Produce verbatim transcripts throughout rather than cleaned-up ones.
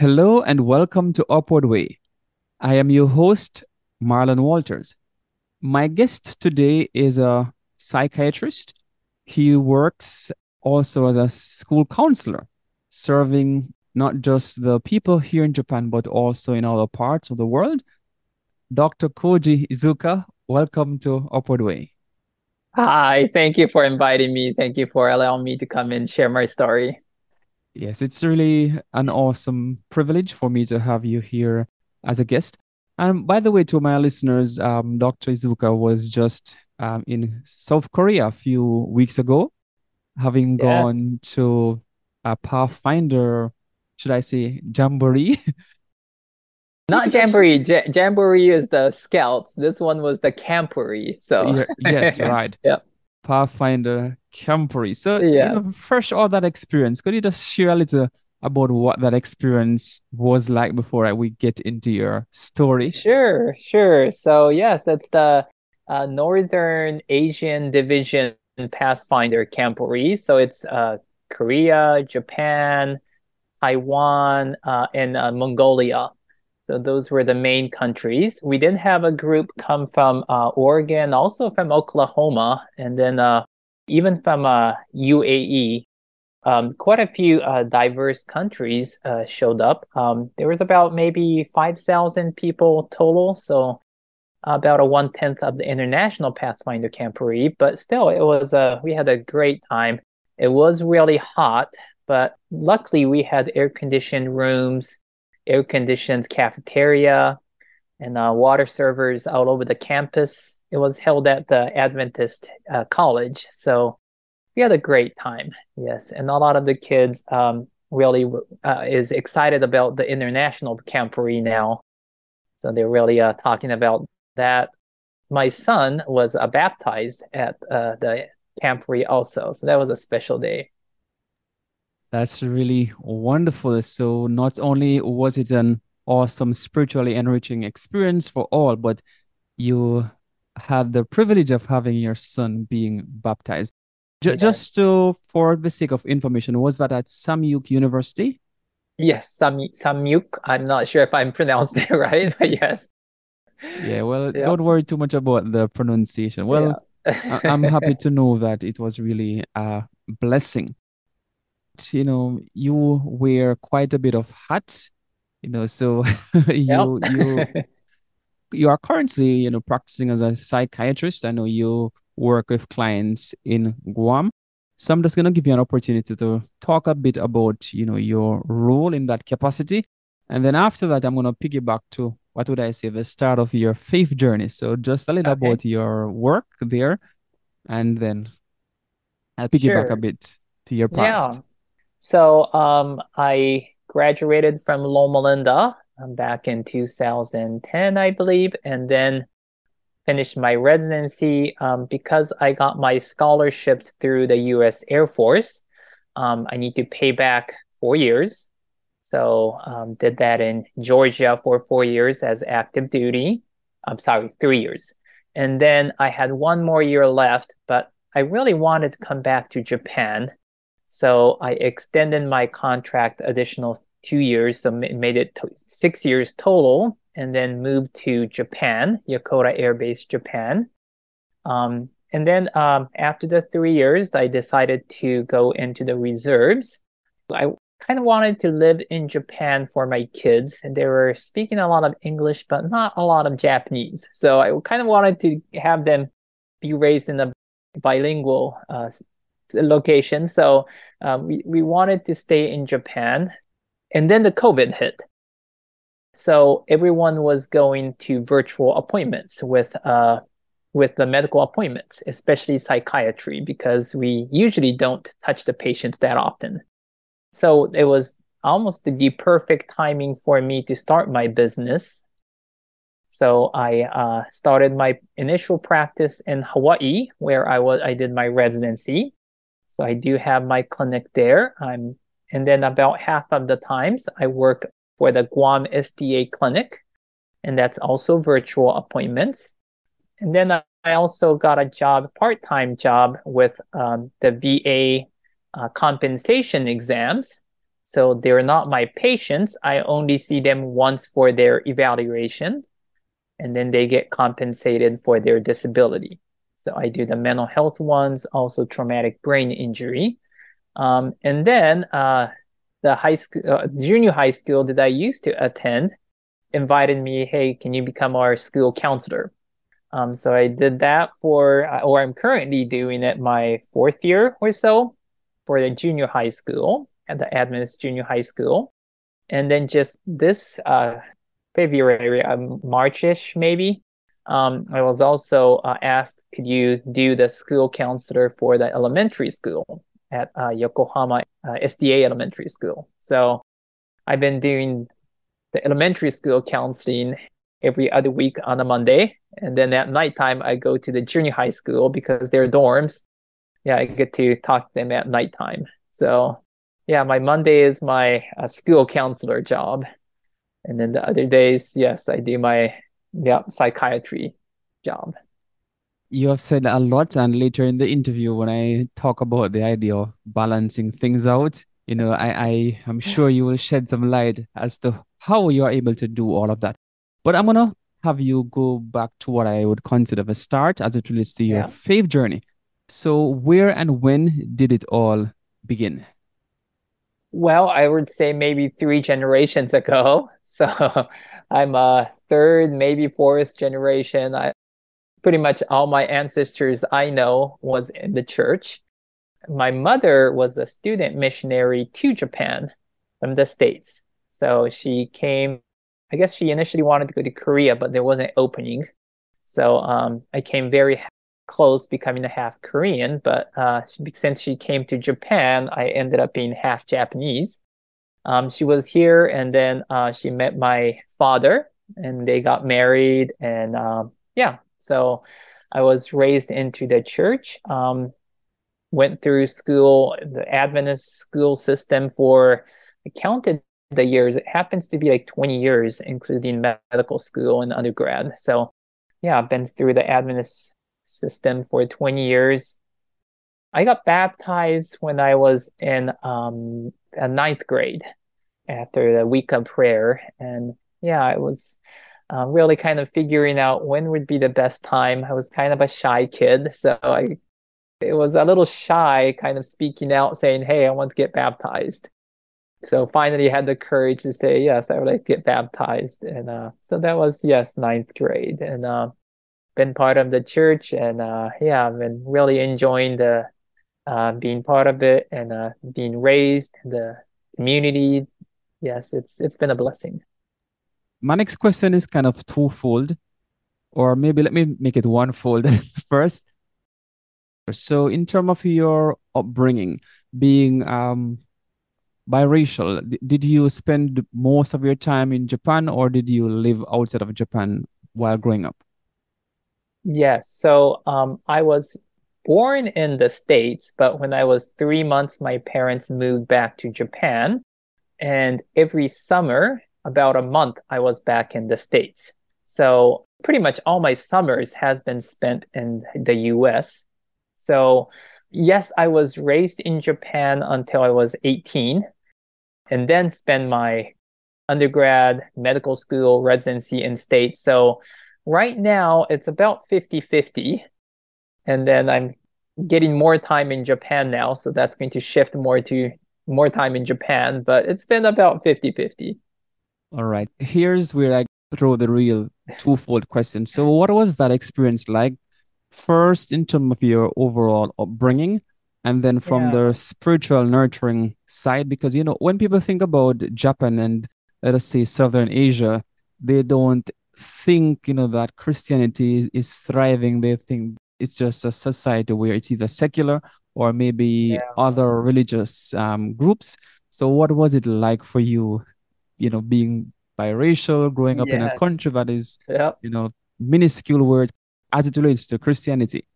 Hello and welcome to Upward Way. I am your host, Marlon Walters. My guest today is a psychiatrist. He works also as a school counselor, serving not just the people here in Japan, but also in other parts of the world. Doctor Koji Iizuka, welcome to Upward Way. Hi, thank you for inviting me. Thank you for allowing me to come and share my story. Yes, it's really an awesome privilege for me to have you here as a guest. And by the way, to my listeners, um, Doctor Iizuka was just um, in South Korea a few weeks ago, having yes. gone to a Pathfinder, should I say, Jamboree? Not Jamboree. J- Jamboree is the Scouts. This one was the camporee. So yeah, yes, right. Yep. Pathfinder camporee. So yes. you know, fresh all that experience. Could you just share a little about what that experience was like before I, we get into your story? Sure, sure. So yes, that's the uh, Northern Asian Division Pathfinder camporee. So it's uh, Korea, Japan, Taiwan, uh, and uh, Mongolia. So those were the main countries. We did have a group come from uh, Oregon, also from Oklahoma, and then uh, even from uh, U A E. Um, quite a few uh, diverse countries uh, showed up. Um, there was about maybe five thousand people total, so about a one-tenth of the international Pathfinder camporee. But still, it was uh, we had a great time. It was really hot, but luckily we had air-conditioned rooms, air-conditioned cafeteria, and uh, water servers all over the campus. It was held at the Adventist uh, college, so we had a great time. Yes, and a lot of the kids um, really uh, is excited about the international camporee now, so they're really uh, talking about that. My son was uh, baptized at uh, the camporee also, so that was a special day. That's really wonderful. So not only was it an awesome, spiritually enriching experience for all, but you had the privilege of having your son being baptized. J- yes. Just to, for the sake of information, was that at Samyuk University? Yes, Samyuk. Samyuk. I'm not sure if I'm pronounced it right, but yes. Yeah, well, yeah. Don't worry too much about the pronunciation. Well, yeah. I- I'm happy to know that it was really a blessing. You know, you wear quite a bit of hats, you know, so you yep. you you are currently, you know, practicing as a psychiatrist. I know you work with clients in Guam. So I'm just going to give you an opportunity to talk a bit about, you know, your role in that capacity. And then after that, I'm going to piggyback to, what would I say, the start of your faith journey. So just a little okay. about your work there, and then I'll piggyback sure. a bit to your past. Yeah. So um, I graduated from Loma Linda back in two thousand ten, I believe, and then finished my residency um, because I got my scholarships through the U S Air Force. Um, I need to pay back four years. So um, did that in Georgia for four years as active duty. I'm sorry, three years. And then I had one more year left, but I really wanted to come back to Japan. So I extended my contract additional two years, so made it to six years total, and then moved to Japan, Yokota Air Base, Japan. Um, and then um, after the three years, I decided to go into the reserves. I kind of wanted to live in Japan for my kids, and they were speaking a lot of English, but not a lot of Japanese. So I kind of wanted to have them be raised in a bilingual uh location. So um, we, we wanted to stay in Japan. And then the COVID hit. So everyone was going to virtual appointments with uh with the medical appointments, especially psychiatry, because we usually don't touch the patients that often. So it was almost the perfect timing for me to start my business. So I uh, started my initial practice in Hawaii, where I was I did my residency. So I do have my clinic there. I'm and then about half of the times I work for the Guam S D A clinic, and that's also virtual appointments. And then I also got a job, part-time job with um, the V A uh, compensation exams. So they're not my patients. I only see them once for their evaluation, and then they get compensated for their disability. So I do the mental health ones, also traumatic brain injury. Um, and then uh, the high school, uh, junior high school that I used to attend invited me, hey, can you become our school counselor? Um, so I did that for, or I'm currently doing it my fourth year or so for the junior high school, at the Adventist Junior High School. And then just this uh, February, um, March-ish maybe, um, I was also uh, asked, could you do the school counselor for the elementary school at uh, Yokohama uh, S D A Elementary School? So I've been doing the elementary school counseling every other week on a Monday. And then at nighttime, I go to the junior high school because they're dorms. Yeah, I get to talk to them at nighttime. So yeah, my Monday is my uh, school counselor job. And then the other days, yes, I do my yeah, psychiatry job. You have said a lot. And later in the interview, when I talk about the idea of balancing things out, you know, I, I am sure you will shed some light as to how you are able to do all of that. But I'm going to have you go back to what I would consider a start as it relates to your yeah. faith journey. So where and when did it all begin? Well, I would say maybe three generations ago. So I'm a third, maybe fourth generation. I pretty much all my ancestors I know was in the church. My mother was a student missionary to Japan from the States. So she came, I guess she initially wanted to go to Korea, but there wasn't an opening. So um, I came very close becoming a half Korean, but uh, since she came to Japan, I ended up being half Japanese. Um, she was here, and then uh, she met my father, and they got married. And um, yeah, so I was raised into the church, um, went through school, the Adventist school system for, I counted the years, it happens to be like twenty years, including medical school and undergrad. So yeah, I've been through the Adventist system for twenty years. I got baptized when I was in um a ninth grade after the week of prayer. And yeah, I was uh, really kind of figuring out when would be the best time. I was kind of a shy kid. So I it was a little shy kind of speaking out saying, hey, I want to get baptized. So finally I had the courage to say, yes, I would like to get baptized. And uh, so that was, yes, ninth grade. And uh, been part of the church. And uh, yeah, I've been really enjoying the uh, being part of it and uh, being raised in the community. Yes, it's it's been a blessing. My next question is kind of twofold, or maybe let me make it onefold first. So in terms of your upbringing, being... um. biracial, did you spend most of your time in Japan, or did you live outside of Japan while growing up? Yes, so um, I was born in the States, but when I was three months, my parents moved back to Japan. And every summer, about a month, I was back in the States. So pretty much all my summers has been spent in the U S. So yes, I was raised in Japan until I was eighteen, and then spent my undergrad, medical school, residency in state. So right now it's about fifty-fifty. And then I'm getting more time in Japan now. So that's going to shift more to more time in Japan, but it's been about fifty-fifty. All right. Here's where I throw the real twofold question. So what was that experience like? First, in terms of your overall upbringing, and then from yeah. the spiritual nurturing side, because, you know, when people think about Japan and, let us say, Southern Asia, they don't think, you know, that Christianity is thriving. They think it's just a society where it's either secular or maybe yeah. other religious um, groups. So what was it like for you, you know, being biracial, growing up yes. in a country that is, yep. you know, minuscule word as it relates to Christianity?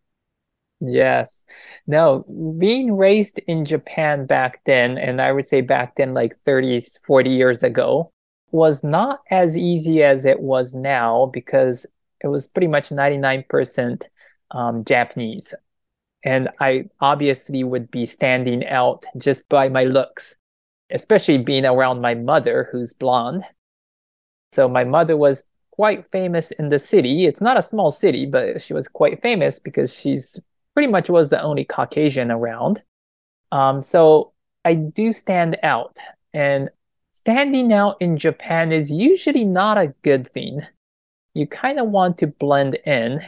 Yes. No, being raised in Japan back then, and I would say back then like thirty, forty years ago, was not as easy as it was now, because it was pretty much ninety-nine percent um, Japanese. And I obviously would be standing out just by my looks, especially being around my mother, who's blonde. So my mother was quite famous in the city. It's not a small city, but she was quite famous because she's pretty much was the only Caucasian around. Um, so I do stand out. And standing out in Japan is usually not a good thing. You kind of want to blend in.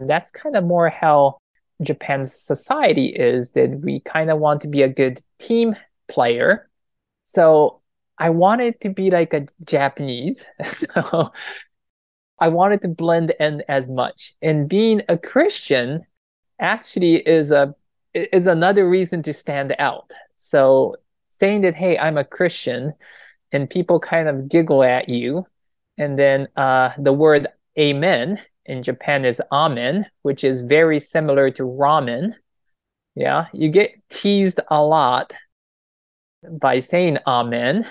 That's kind of more how Japan's society is, that we kind of want to be a good team player. So I wanted to be like a Japanese. So I wanted to blend in as much. And being a Christian actually is a is another reason to stand out. So saying that, hey, I'm a Christian, and people kind of giggle at you. And then uh, the word amen in Japan is amen, which is very similar to ramen. Yeah, you get teased a lot by saying amen.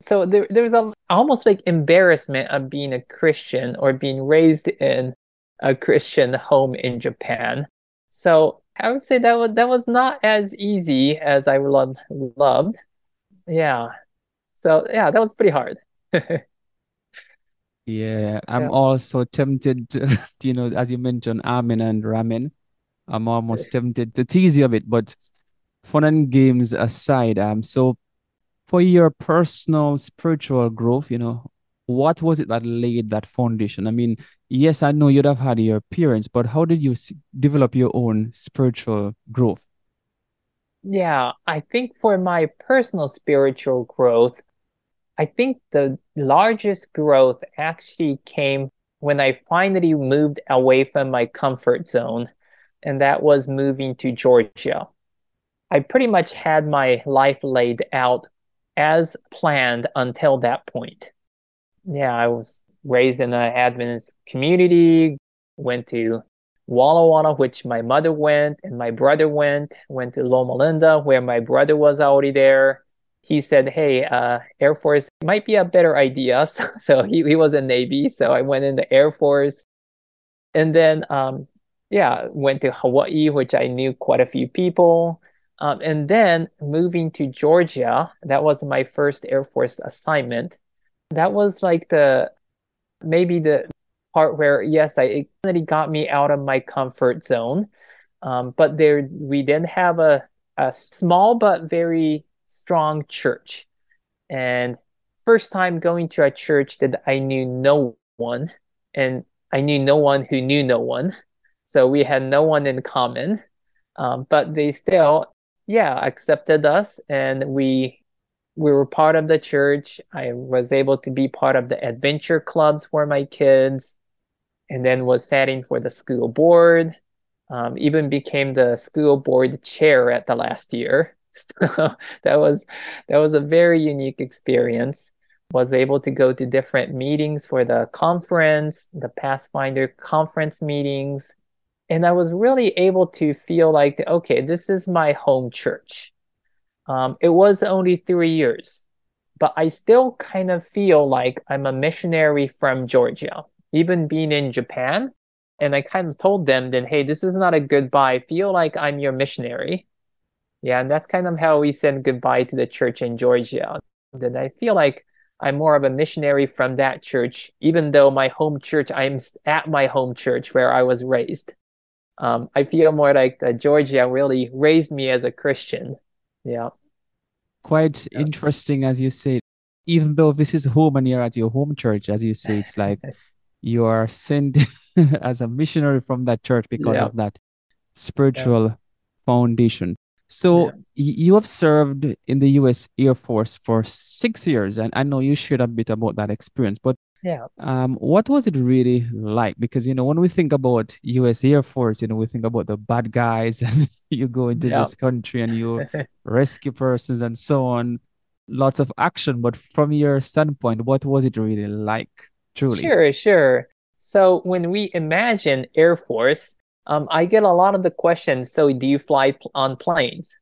So there, there's a, almost like embarrassment of being a Christian or being raised in a Christian home in Japan. So I would say that was, that was not as easy as I love, loved. Yeah. So yeah, that was pretty hard. Yeah. I'm yeah. also tempted to, you know, as you mentioned, amen and ramen. I'm almost tempted to tease you a bit, but fun and games aside, um, so for your personal spiritual growth, you know, what was it that laid that foundation? I mean, yes, I know you'd have had your parents, but how did you s- develop your own spiritual growth? Yeah, I think for my personal spiritual growth, I think the largest growth actually came when I finally moved away from my comfort zone, and that was moving to Georgia. I pretty much had my life laid out as planned until that point. Yeah, I was raised in an Adventist community, went to Walla Walla, which my mother went and my brother went, went to Loma Linda, where my brother was already there. He said, hey, uh, Air Force might be a better idea. So, so he, he was in Navy, so I went in the Air Force. And then, um, yeah, went to Hawaii, which I knew quite a few people. Um, and then moving to Georgia, that was my first Air Force assignment. That was like the, maybe the part where, yes, I, it really got me out of my comfort zone. Um, but there, we did have a, a small but very strong church. And first time going to a church that I knew no one, and I knew no one who knew no one. So we had no one in common, um, but they still... yeah, accepted us, and we we were part of the church. I was able to be part of the adventure clubs for my kids, and then was sitting for the school board, um, even became the school board chair at the last year. So that was that was a very unique experience. Was able to go to different meetings for the conference, the Pathfinder conference meetings. And I was really able to feel like, okay, this is my home church. Um, it was only three years, but I still kind of feel like I'm a missionary from Georgia, even being in Japan. And I kind of told them then, hey, this is not a goodbye. Feel like I'm your missionary. Yeah, and that's kind of how we said goodbye to the church in Georgia. Then I feel like I'm more of a missionary from that church, even though my home church, I'm at my home church where I was raised. Um, I feel more like that Georgia really raised me as a Christian. Yeah. Quite yeah. interesting, as you say. Even though this is home and you're at your home church, as you say, it's like you are sent as a missionary from that church because yeah. of that spiritual yeah. foundation. So yeah. you have served in the U S Air Force for six years. And I know you shared a bit about that experience, but yeah. Um, what was it really like? Because, you know, when we think about U S Air Force, you know, we think about the bad guys and you go into yeah. this country and you rescue persons and so on. lots of action, but from your standpoint, what was it really like, truly? Sure, sure. So when we imagine Air Force, um, I get a lot of the questions, so do you fly pl- on planes?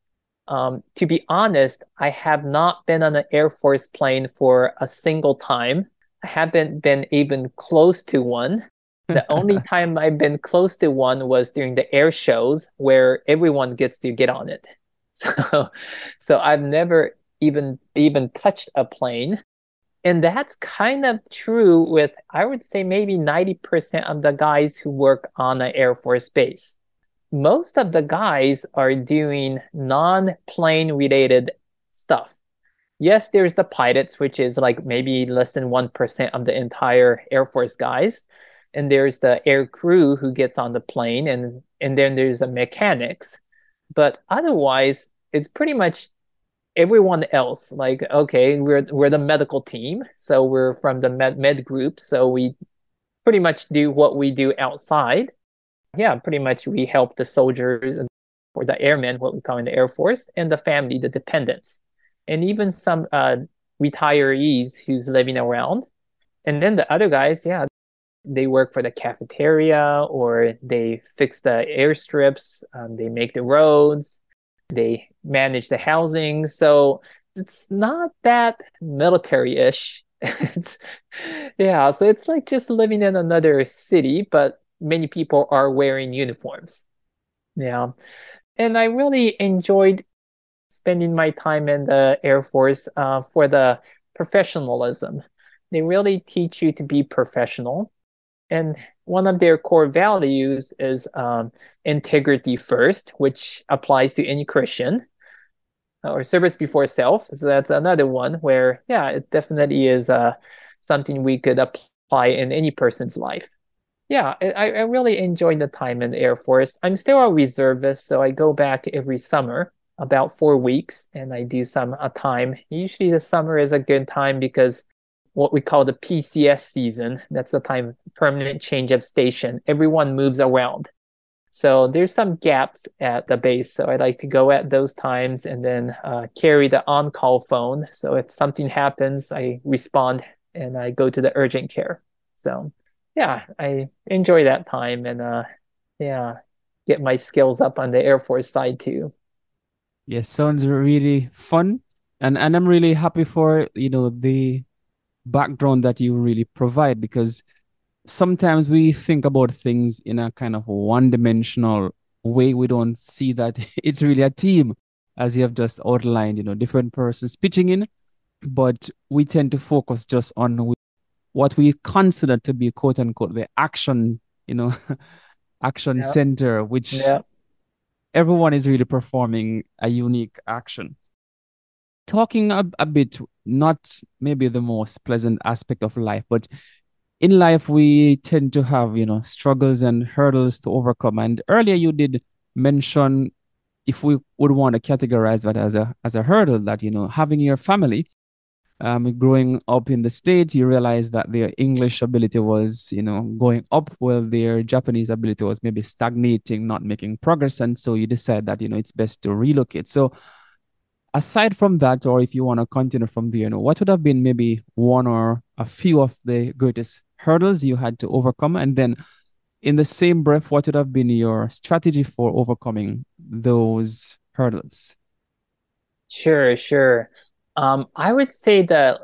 Um, to be honest, I have not been on an Air Force plane for a single time. I haven't been even close to one. The only time I've been close to one was during the air shows where everyone gets to get on it. So, so I've never even even touched a plane. And that's kind of true with, I would say, maybe ninety percent of the guys who work on an Air Force base. Most of the guys are doing non-plane related stuff. Yes, there's the pilots, which is like maybe less than one percent of the entire Air Force guys. And there's the air crew who gets on the plane. And, and then there's the mechanics. But otherwise, it's pretty much everyone else. Like, okay, we're we're the medical team. So we're from the med, med group. So we pretty much do what we do outside. Yeah, pretty much we help the soldiers and or the airmen, what we call in the Air Force, and the family, the dependents, and even some uh, retirees who's living around. And then the other guys, yeah, they work for the cafeteria or they fix the airstrips, um, they make the roads, they manage the housing. So it's not that military-ish. It's, yeah, so it's like just living in another city, but many people are wearing uniforms. Yeah. And I really enjoyed spending my time in the Air Force uh, for the professionalism. They really teach you to be professional. And one of their core values is um, integrity first, which applies to any Christian, or service before self. So that's another one where, yeah, it definitely is uh, something we could apply in any person's life. Yeah, I, I really enjoyed the time in the Air Force. I'm still a reservist, so I go back every summer, about four weeks, and I do some a time. Usually the summer is a good time because what we call the P C S season, that's the time, permanent change of station. Everyone moves around. So there's some gaps at the base, so I like to go at those times and then uh, carry the on-call phone. So if something happens, I respond and I go to the urgent care. So yeah, I enjoy that time and uh, yeah, get my skills up on the Air Force side too. Yeah, sounds really fun, and and I'm really happy for, you know, the background that you really provide, because sometimes we think about things in a kind of one-dimensional way. We don't see that it's really a team, as you have just outlined. You know, different persons pitching in, but we tend to focus just on what we consider to be, quote unquote, the action, you know, action yep. center, which yep. everyone is really performing a unique action. Talking a, a bit, not maybe the most pleasant aspect of life, but in life, we tend to have, you know, struggles and hurdles to overcome. And earlier you did mention, if we would want to categorize that as a, as a hurdle, that, you know, having your family, Um, growing up in the States, you realize that their English ability was, you know, going up, while their Japanese ability was maybe stagnating, not making progress. And so you decide that, you know, it's best to relocate. So aside from that, or if you want to continue from there, you know, what would have been maybe one or a few of the greatest hurdles you had to overcome? And then in the same breath, what would have been your strategy for overcoming those hurdles? Sure, sure. Um, I would say that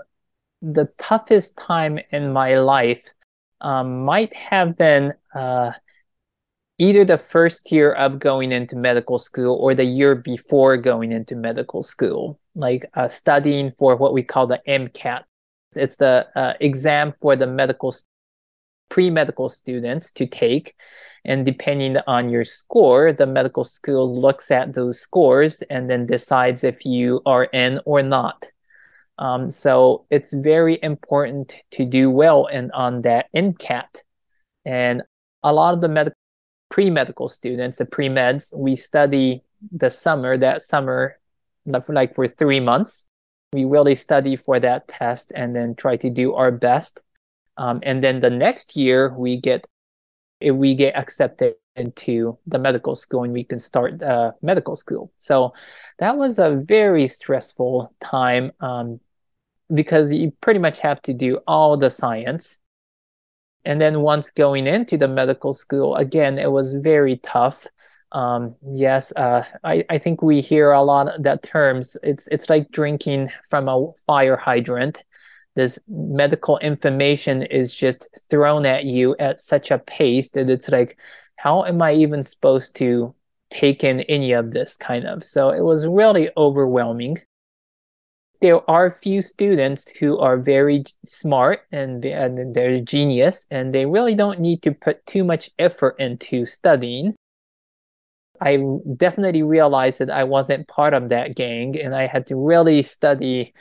the toughest time in my life um, might have been uh, either the first year of going into medical school or the year before going into medical school, like uh, studying for what we call the MCAT. It's the uh, exam for the medical pre-medical students to take. And depending on your score, the medical school looks at those scores and then decides if you are in or not. Um, so it's very important to do well in, on that MCAT. And a lot of the med- pre-medical students, the pre-meds, we study the summer, that summer, like for three months. We really study for that test and then try to do our best. Um, and then the next year, we get if we get accepted into the medical school and we can start uh, medical school. So that was a very stressful time um, because you pretty much have to do all the science. And then once going into the medical school, again, it was very tough. Um, yes, uh, I, I think we hear a lot of that terms. It's it's like drinking from a fire hydrant. This medical information is just thrown at you at such a pace that it's like, how am I even supposed to take in any of this kind of? So it was really overwhelming. There are few students who are very smart and, and they're genius, and they really don't need to put too much effort into studying. I definitely realized that I wasn't part of that gang, and I had to really study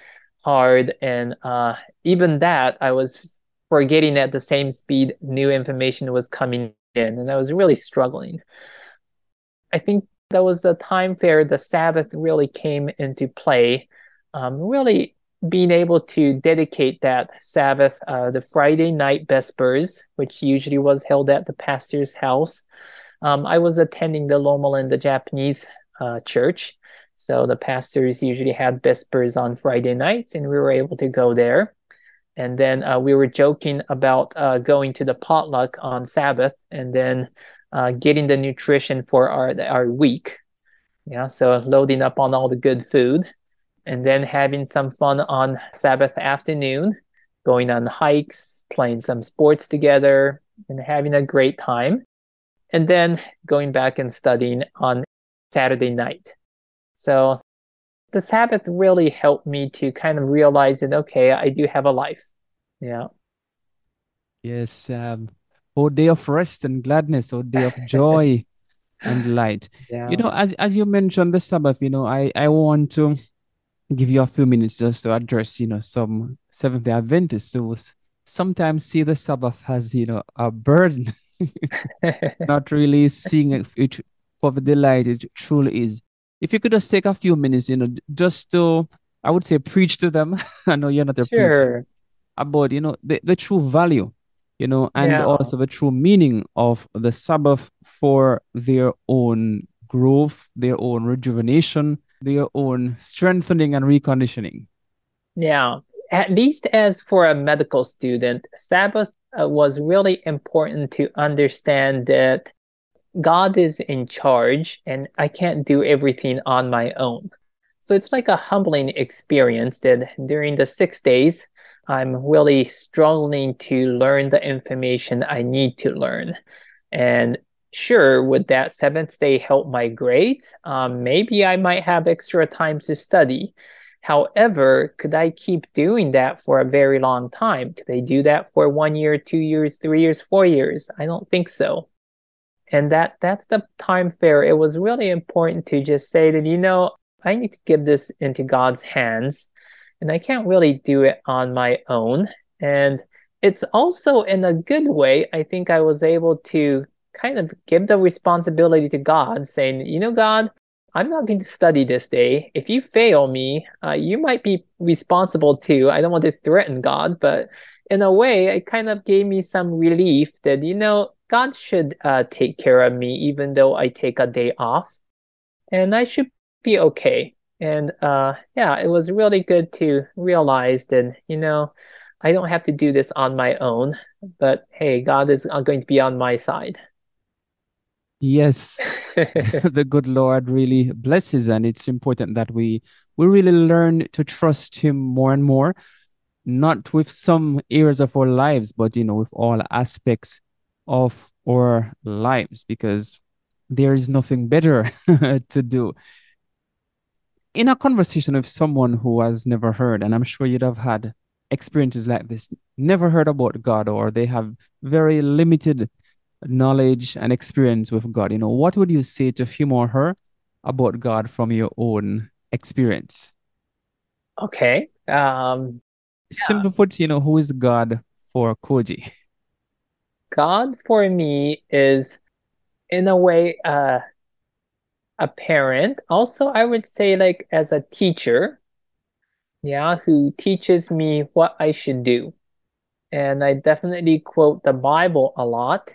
hard. And uh, even that, I was forgetting at the same speed new information was coming in, and I was really struggling. I think that was the time where the Sabbath really came into play. Um, really being able to dedicate that Sabbath, uh, the Friday night Vespers, which usually was held at the pastor's house. Um, I was attending the Loma Linda Japanese uh, church. So the pastors usually had Vespers on Friday nights, and we were able to go there. And then uh, we were joking about uh, going to the potluck on Sabbath and then uh, getting the nutrition for our our week. Yeah, so loading up on all the good food and then having some fun on Sabbath afternoon, going on hikes, playing some sports together, and having a great time. And then going back and studying on Saturday night. So the Sabbath really helped me to kind of realize that, okay, I do have a life. Yeah. Yes. Um, oh, day of rest and gladness, oh, day of joy and light. Yeah. You know, as as you mentioned the Sabbath, you know, I, I want to give you a few minutes just to address, you know, some Seventh-day Adventists who sometimes see the Sabbath as, you know, a burden. Not really seeing it for the delight it truly is. If you could just take a few minutes, you know, just to, I would say, preach to them. I know you're not a sure. preacher. About, you know, the, the true value, you know, and yeah. also the true meaning of the Sabbath for their own growth, their own rejuvenation, their own strengthening and reconditioning. Yeah. At least as for a medical student, Sabbath uh, was really important to understand that God is in charge and I can't do everything on my own. So it's like a humbling experience that during the six days, I'm really struggling to learn the information I need to learn. And sure, would that seventh day help my grades? Um, maybe I might have extra time to study. However, could I keep doing that for a very long time? Could I do that for one year, two years, three years, four years? I don't think so. And that that's the time fair. It was really important to just say that, you know, I need to give this into God's hands, and I can't really do it on my own. And it's also, in a good way, I think I was able to kind of give the responsibility to God, saying, you know, God, I'm not going to study this day. If you fail me, uh, you might be responsible too. I don't want to threaten God, but in a way, it kind of gave me some relief that, you know, God should uh, take care of me even though I take a day off, and I should be okay. And uh, yeah, it was really good to realize that, you know, I don't have to do this on my own, but hey, God is going to be on my side. Yes, the good Lord really blesses, and it's important that we, we really learn to trust Him more and more, not with some areas of our lives, but, you know, with all aspects of our lives, because there is nothing better to do. In a conversation with someone who has never heard, and I'm sure you'd have had experiences like this, never heard about God, or they have very limited knowledge and experience with God, you know, what would you say to him or her about God from your own experience? Okay. Um, Simply yeah. put, you know, who is God for Koji? God for me is, in a way, uh, a parent. Also, I would say, like, as a teacher, yeah, who teaches me what I should do. And I definitely quote the Bible a lot.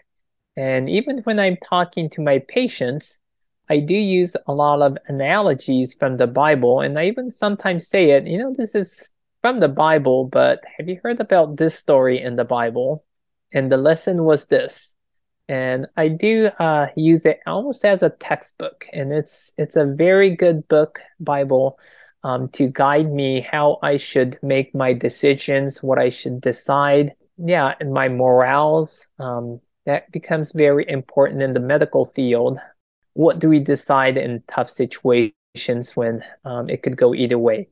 And even when I'm talking to my patients, I do use a lot of analogies from the Bible. And I even sometimes say it, you know, this is from the Bible, but have you heard about this story in the Bible? And the lesson was this. And I do uh, use it almost as a textbook. And it's it's a very good book, Bible, um, to guide me how I should make my decisions, what I should decide. Yeah, and my morals. Um, that becomes very important in the medical field. What do we decide in tough situations when um, it could go either way?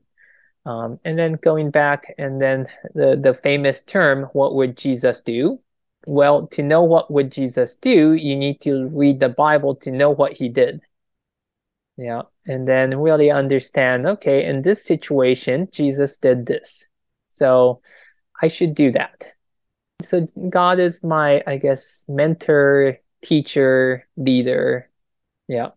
Um, and then going back, and then the, the famous term, what would Jesus do? Well, to know what would Jesus do, you need to read the Bible to know what he did. Yeah, and then really understand, okay, in this situation, Jesus did this. So I should do that. So God is my, I guess, mentor, teacher, leader. Yeah.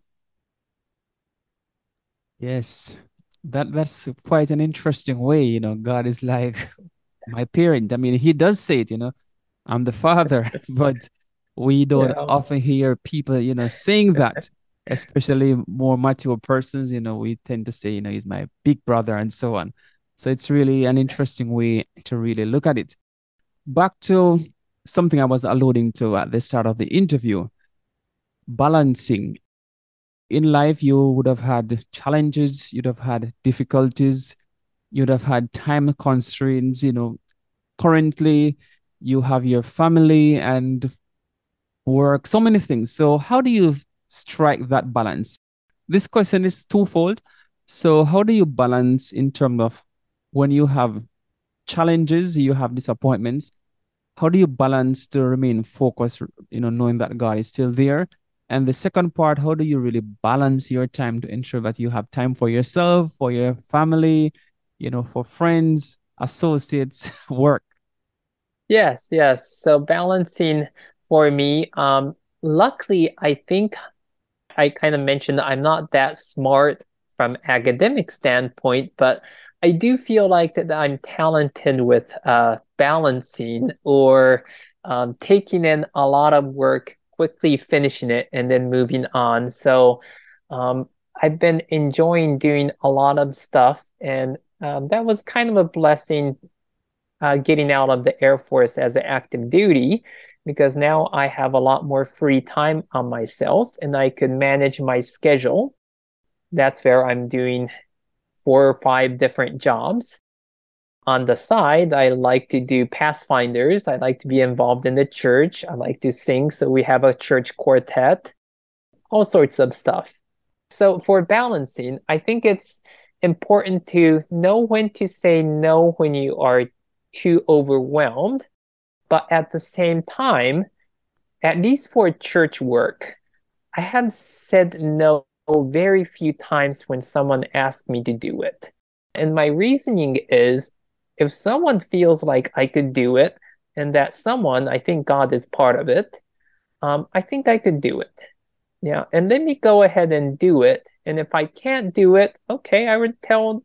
Yes, that that's quite an interesting way. You know, God is like my parent. I mean, he does say it, you know. I'm the father, but we don't yeah. often hear people, you know, saying that, especially more mature persons, you know, we tend to say, you know, he's my big brother and so on. So it's really an interesting way to really look at it. Back to something I was alluding to at the start of the interview, balancing. In life, you would have had challenges, you'd have had difficulties, you'd have had time constraints, you know, currently, you have your family and work, so many things. So how do you strike that balance? This question is twofold. So how do you balance in terms of when you have challenges, you have disappointments, how do you balance to remain focused, you know, knowing that God is still there? And the second part, how do you really balance your time to ensure that you have time for yourself, for your family, you know, for friends, associates, work? Yes, yes. So balancing for me, um, luckily, I think I kind of mentioned I'm not that smart from academic standpoint, but I do feel like that I'm talented with uh, balancing or um, taking in a lot of work, quickly finishing it, and then moving on. So um, I've been enjoying doing a lot of stuff, and um, that was kind of a blessing. Uh, getting out of the Air Force as an active duty, because now I have a lot more free time on myself and I can manage my schedule. That's where I'm doing four or five different jobs. On the side, I like to do pathfinders. I like to be involved in the church. I like to sing. So we have a church quartet, all sorts of stuff. So for balancing, I think it's important to know when to say no when you are too overwhelmed, but at the same time, at least for church work, I have said no very few times when someone asked me to do it. And my reasoning is, if someone feels like I could do it, and that someone, I think God is part of it, um, I think I could do it. Yeah, and let me go ahead and do it. And if I can't do it, okay, I would tell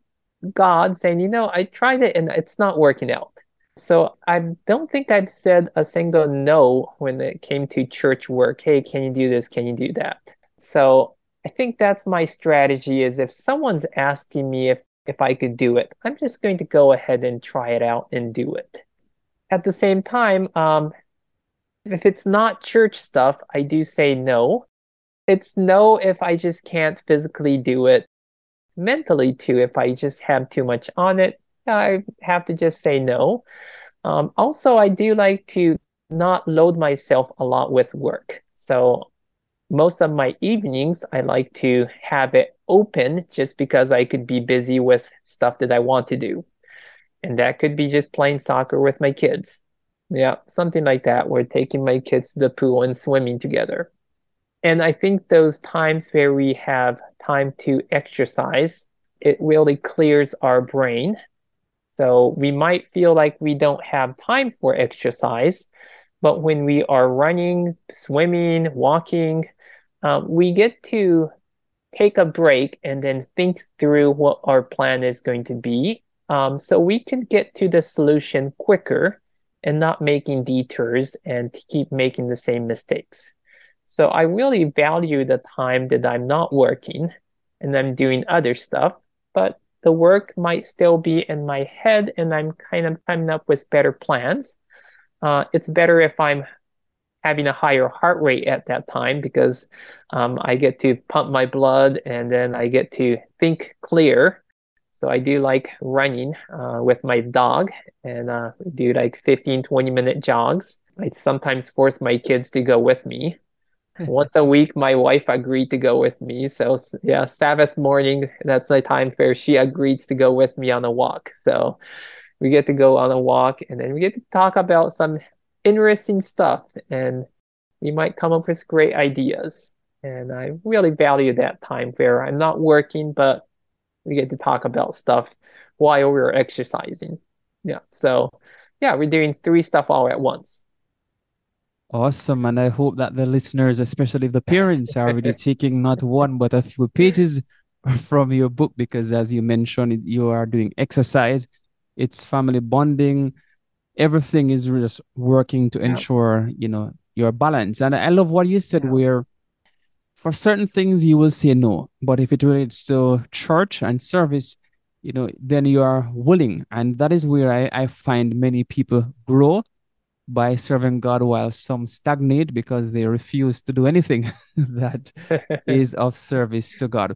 God saying, you know, I tried it and it's not working out. So I don't think I've said a single no when it came to church work. Hey, can you do this? Can you do that? So I think that's my strategy, is if someone's asking me if, if I could do it, I'm just going to go ahead and try it out and do it. At the same time, um, if it's not church stuff, I do say no. It's no if I just can't physically do it. Mentally too, if I just have too much on it, I have to just say no. Um, also, I do like to not load myself a lot with work. So most of my evenings, I like to have it open just because I could be busy with stuff that I want to do. And that could be just playing soccer with my kids. Yeah, something like that. We're taking my kids to the pool and swimming together. And I think those times where we have time to exercise, it really clears our brain. So we might feel like we don't have time for exercise, but when we are running, swimming, walking, uh, we get to take a break and then think through what our plan is going to be. Um, so we can get to the solution quicker and not making detours and keep making the same mistakes. So I really value the time that I'm not working and I'm doing other stuff, but the work might still be in my head and I'm kind of coming up with better plans. Uh, it's better if I'm having a higher heart rate at that time because um, I get to pump my blood and then I get to think clear. So I do like running uh, with my dog and uh, do like fifteen, twenty minute jogs. I sometimes force my kids to go with me. Once a week, my wife agreed to go with me. So yeah, Sabbath morning, that's the time where she agrees to go with me on a walk. So we get to go on a walk and then we get to talk about some interesting stuff and we might come up with great ideas. And I really value that time where I'm not working, but we get to talk about stuff while we're exercising. Yeah. So yeah, we're doing three stuff all at once. Awesome. And I hope that the listeners, especially the parents, are already taking not one, but a few pages from your book, because as you mentioned, you are doing exercise. It's family bonding. Everything is just working to ensure, you know, your balance. And I love what you said, yeah. where for certain things you will say no, but if it relates to church and service, you know, then you are willing. And that is where I, I find many people grow by serving God, while some stagnate because they refuse to do anything that is of service to God.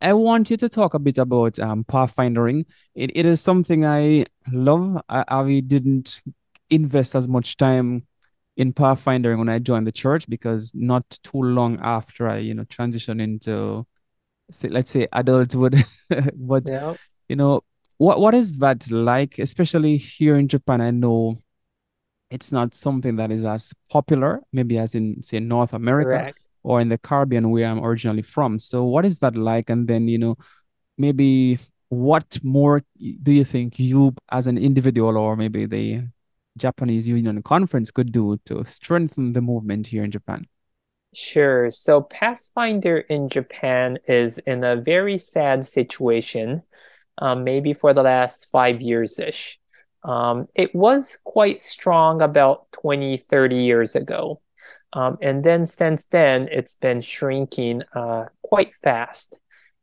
I want you to talk a bit about um, pathfinding. It, it is something I love. I, I didn't invest as much time in pathfinding when I joined the church, because not too long after I, you know, transitioned into, say, let's say, adulthood. But, yeah. you know, what what is that like? Especially here in Japan, I know it's not something that is as popular, maybe as in, say, North America. Correct. Or in the Caribbean, where I'm originally from. So what is that like? And then, you know, maybe what more do you think you as an individual, or maybe the Japanese Union Conference, could do to strengthen the movement here in Japan? Sure. So Pathfinder in Japan is in a very sad situation, um, maybe for the last five years-ish. Um, it was quite strong about twenty, thirty years ago. Um, and then since then, it's been shrinking uh, quite fast.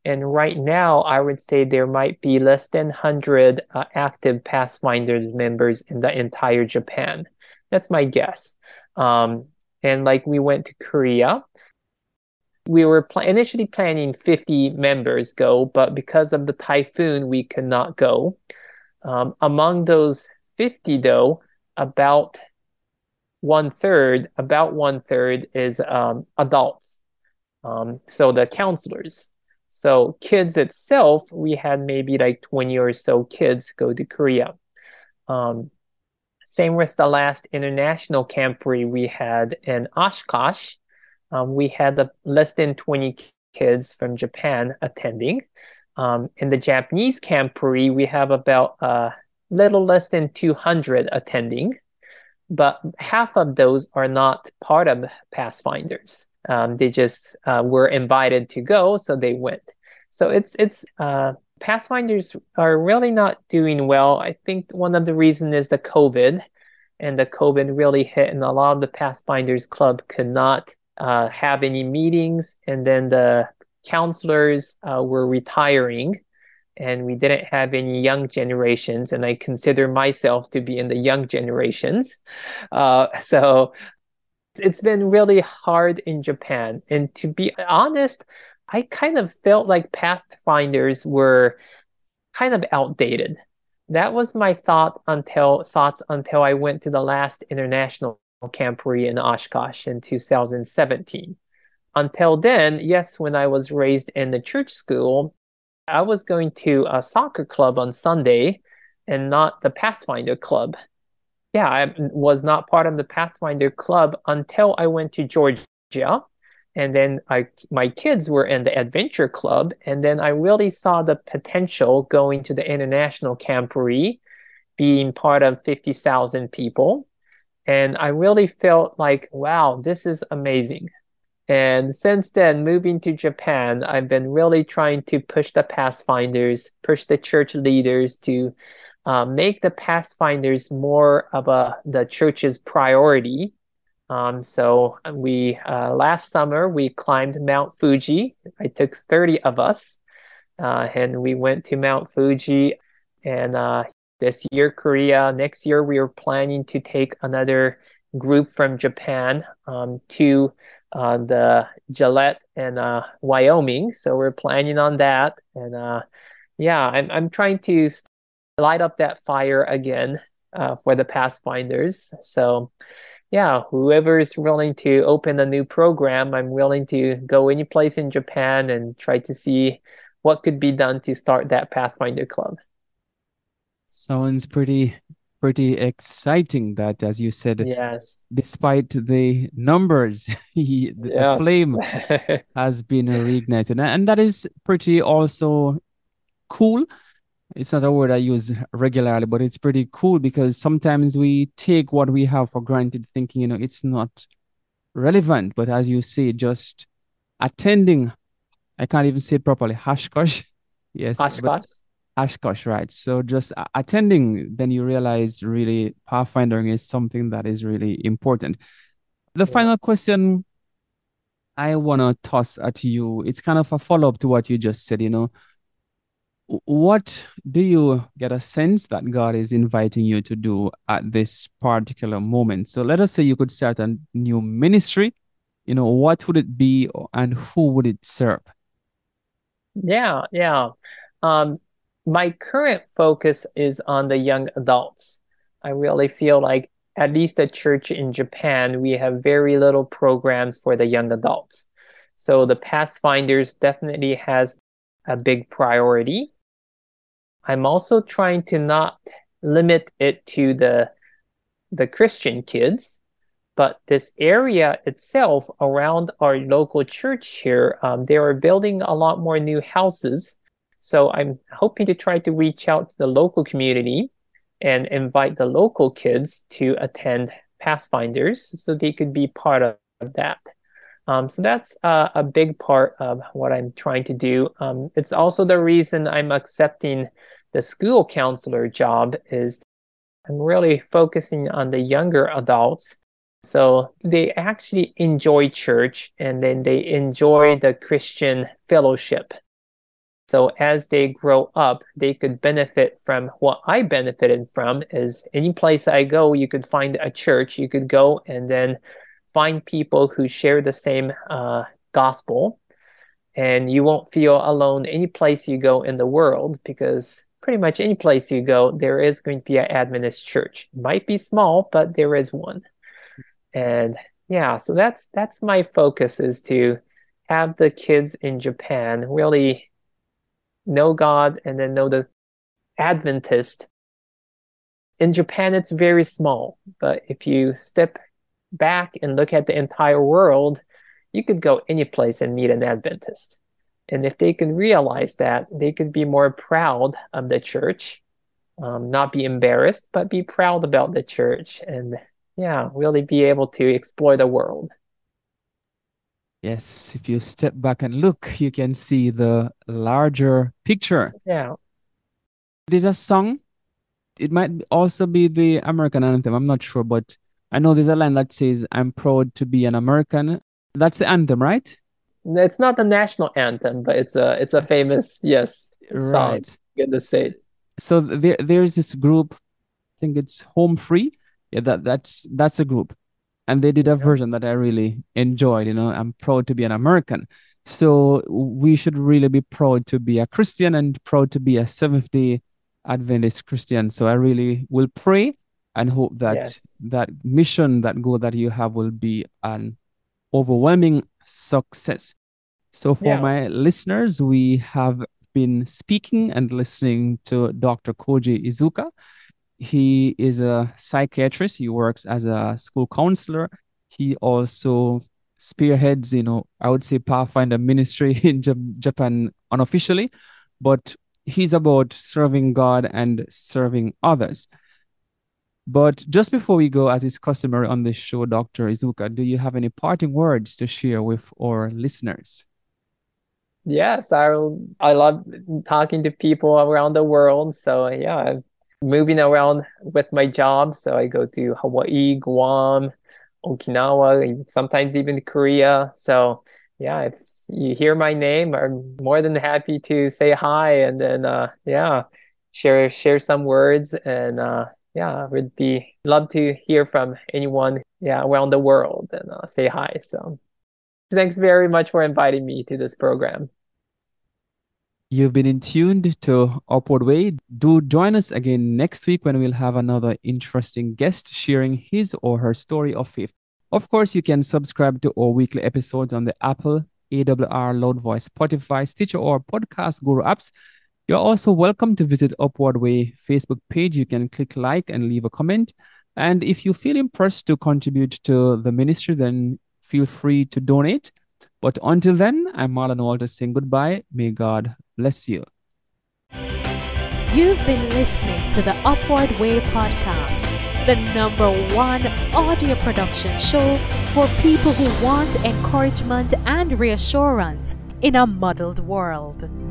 And right now, I would say there might be less than one hundred uh, active Pathfinder members in the entire Japan. That's my guess. Um, and like we went to Korea, we were pl- initially planning fifty members go, but because of the typhoon, we could not go. Um, among those fifty, though, about one third, about one third is um, adults. Um, so the counselors. So kids itself, we had maybe like twenty or so kids go to Korea. Um, same with the last international camporee we had in Oshkosh. Um, we had a, less than twenty kids from Japan attending. Um, in the Japanese camporee, we have about a uh, little less than two hundred attending. But half of those are not part of Pathfinders. Um, they just uh, were invited to go, so they went. So it's it's uh, Pathfinders are really not doing well. I think one of the reason is the COVID, and the COVID really hit, and a lot of the Pathfinders Club could not uh, have any meetings, and then the counselors uh, were retiring. And we didn't have any young generations, and I consider myself to be in the young generations. Uh, so it's been really hard in Japan. And to be honest, I kind of felt like Pathfinders were kind of outdated. That was my thought until thoughts until I went to the last international camporee in Oshkosh in two thousand seventeen. Until then, yes, when I was raised in the church school, I was going to a soccer club on Sunday and not the Pathfinder club. Yeah, I was not part of the Pathfinder club until I went to Georgia. And then I, my kids were in the adventure club. And then I really saw the potential going to the international camporee, being part of fifty thousand people. And I really felt like, wow, this is amazing. And since then, moving to Japan, I've been really trying to push the Pathfinders, push the church leaders to uh, make the Pathfinders more of a the church's priority. Um, so we uh, last summer, we climbed Mount Fuji. I took thirty of us, uh, and we went to Mount Fuji. And uh, this year, Korea. Next year, we are planning to take another group from Japan um, to uh, the Gillette and uh, Wyoming. So we're planning on that. And uh, yeah, I'm I'm trying to light up that fire again uh, for the Pathfinders. So. Yeah, whoever is willing to open a new program, I'm willing to go any place in Japan and try to see what could be done to start that Pathfinder Club. Sounds pretty, pretty exciting that, as you said, yes. Despite the numbers, the yes. flame has been reignited. And that is pretty also cool. It's not a word I use regularly, but it's pretty cool because sometimes we take what we have for granted thinking, you know, it's not relevant. But as you say, just attending, I can't even say it properly, Oshkosh. Yes. Oshkosh. Oshkosh, right. So just attending, then you realize really pathfinding is something that is really important. The yeah. final question I want to toss at you, it's kind of a follow-up to what you just said, you know. What do you get a sense that God is inviting you to do at this particular moment? So let us say you could start a new ministry. You know, what would it be and who would it serve? Yeah, yeah. Um, my current focus is on the young adults. I really feel like at least at church in Japan, we have very little programs for the young adults. So the Pathfinders definitely has a big priority. I'm also trying to not limit it to the the Christian kids, but this area itself around our local church here, um, they are building a lot more new houses. So I'm hoping to try to reach out to the local community and invite the local kids to attend Pathfinders so they could be part of that. Um, so that's uh, a big part of what I'm trying to do. Um, it's also the reason I'm accepting the school counselor job is I'm really focusing on the younger adults. So they actually enjoy church and then they enjoy the Christian fellowship. So as they grow up, they could benefit from what I benefited from is any place I go, you could find a church, you could go and then find people who share the same uh, gospel, and you won't feel alone any place you go in the world, because pretty much any place you go, there is going to be an Adventist church. It might be small, but there is one. And yeah, so that's that's my focus, is to have the kids in Japan really know God and then know the Adventist. In Japan, it's very small, but if you step back and look at the entire world, you could go any place and meet an Adventist. And if they can realize that, they could be more proud of the church, um, not be embarrassed, but be proud about the church and, yeah, really be able to explore the world. Yes, if you step back and look, you can see the larger picture. Yeah. There's a song. It might also be the American anthem. I'm not sure, but I know there's a line that says, I'm proud to be an American. That's the anthem, right? It's not the national anthem, but it's a it's a famous, yes, right. song in the state. So there, there's this group, I think it's Home Free. Yeah, that, that's that's a group. And they did a yeah. version that I really enjoyed, you know, I'm proud to be an American. So we should really be proud to be a Christian and proud to be a Seventh-day Adventist Christian. So I really will pray and hope that yes. that mission, that goal that you have will be an overwhelming success. So for yeah. my listeners, we have been speaking and listening to Doctor Koji Iizuka. He is a psychiatrist. He works as a school counselor. He also spearheads, you know, I would say Pathfinder ministry in Japan unofficially, but he's about serving God and serving others. But just before we go, as is customary on this show, Doctor Iizuka, do you have any parting words to share with our listeners? Yes, I I love talking to people around the world. So yeah, moving around with my job. So I go to Hawaii, Guam, Okinawa, sometimes even Korea. So yeah, if you hear my name, I'm more than happy to say hi and then, uh, yeah, share share some words. And uh, yeah, I would be love to hear from anyone yeah, around the world and uh, say hi. So thanks very much for inviting me to this program. You've been in tuned to Upward Way. Do join us again next week when we'll have another interesting guest sharing his or her story of faith. Of course, you can subscribe to our weekly episodes on the Apple, A W R, Loud Voice, Spotify, Stitcher, or Podcast Guru apps. You're also welcome to visit Upward Way Facebook page. You can click like and leave a comment. And if you feel impressed to contribute to the ministry, then feel free to donate. But until then, I'm Marlon Walters saying goodbye. May God bless you. You've been listening to the Upward Way Podcast, the number one audio production show for people who want encouragement and reassurance in a muddled world.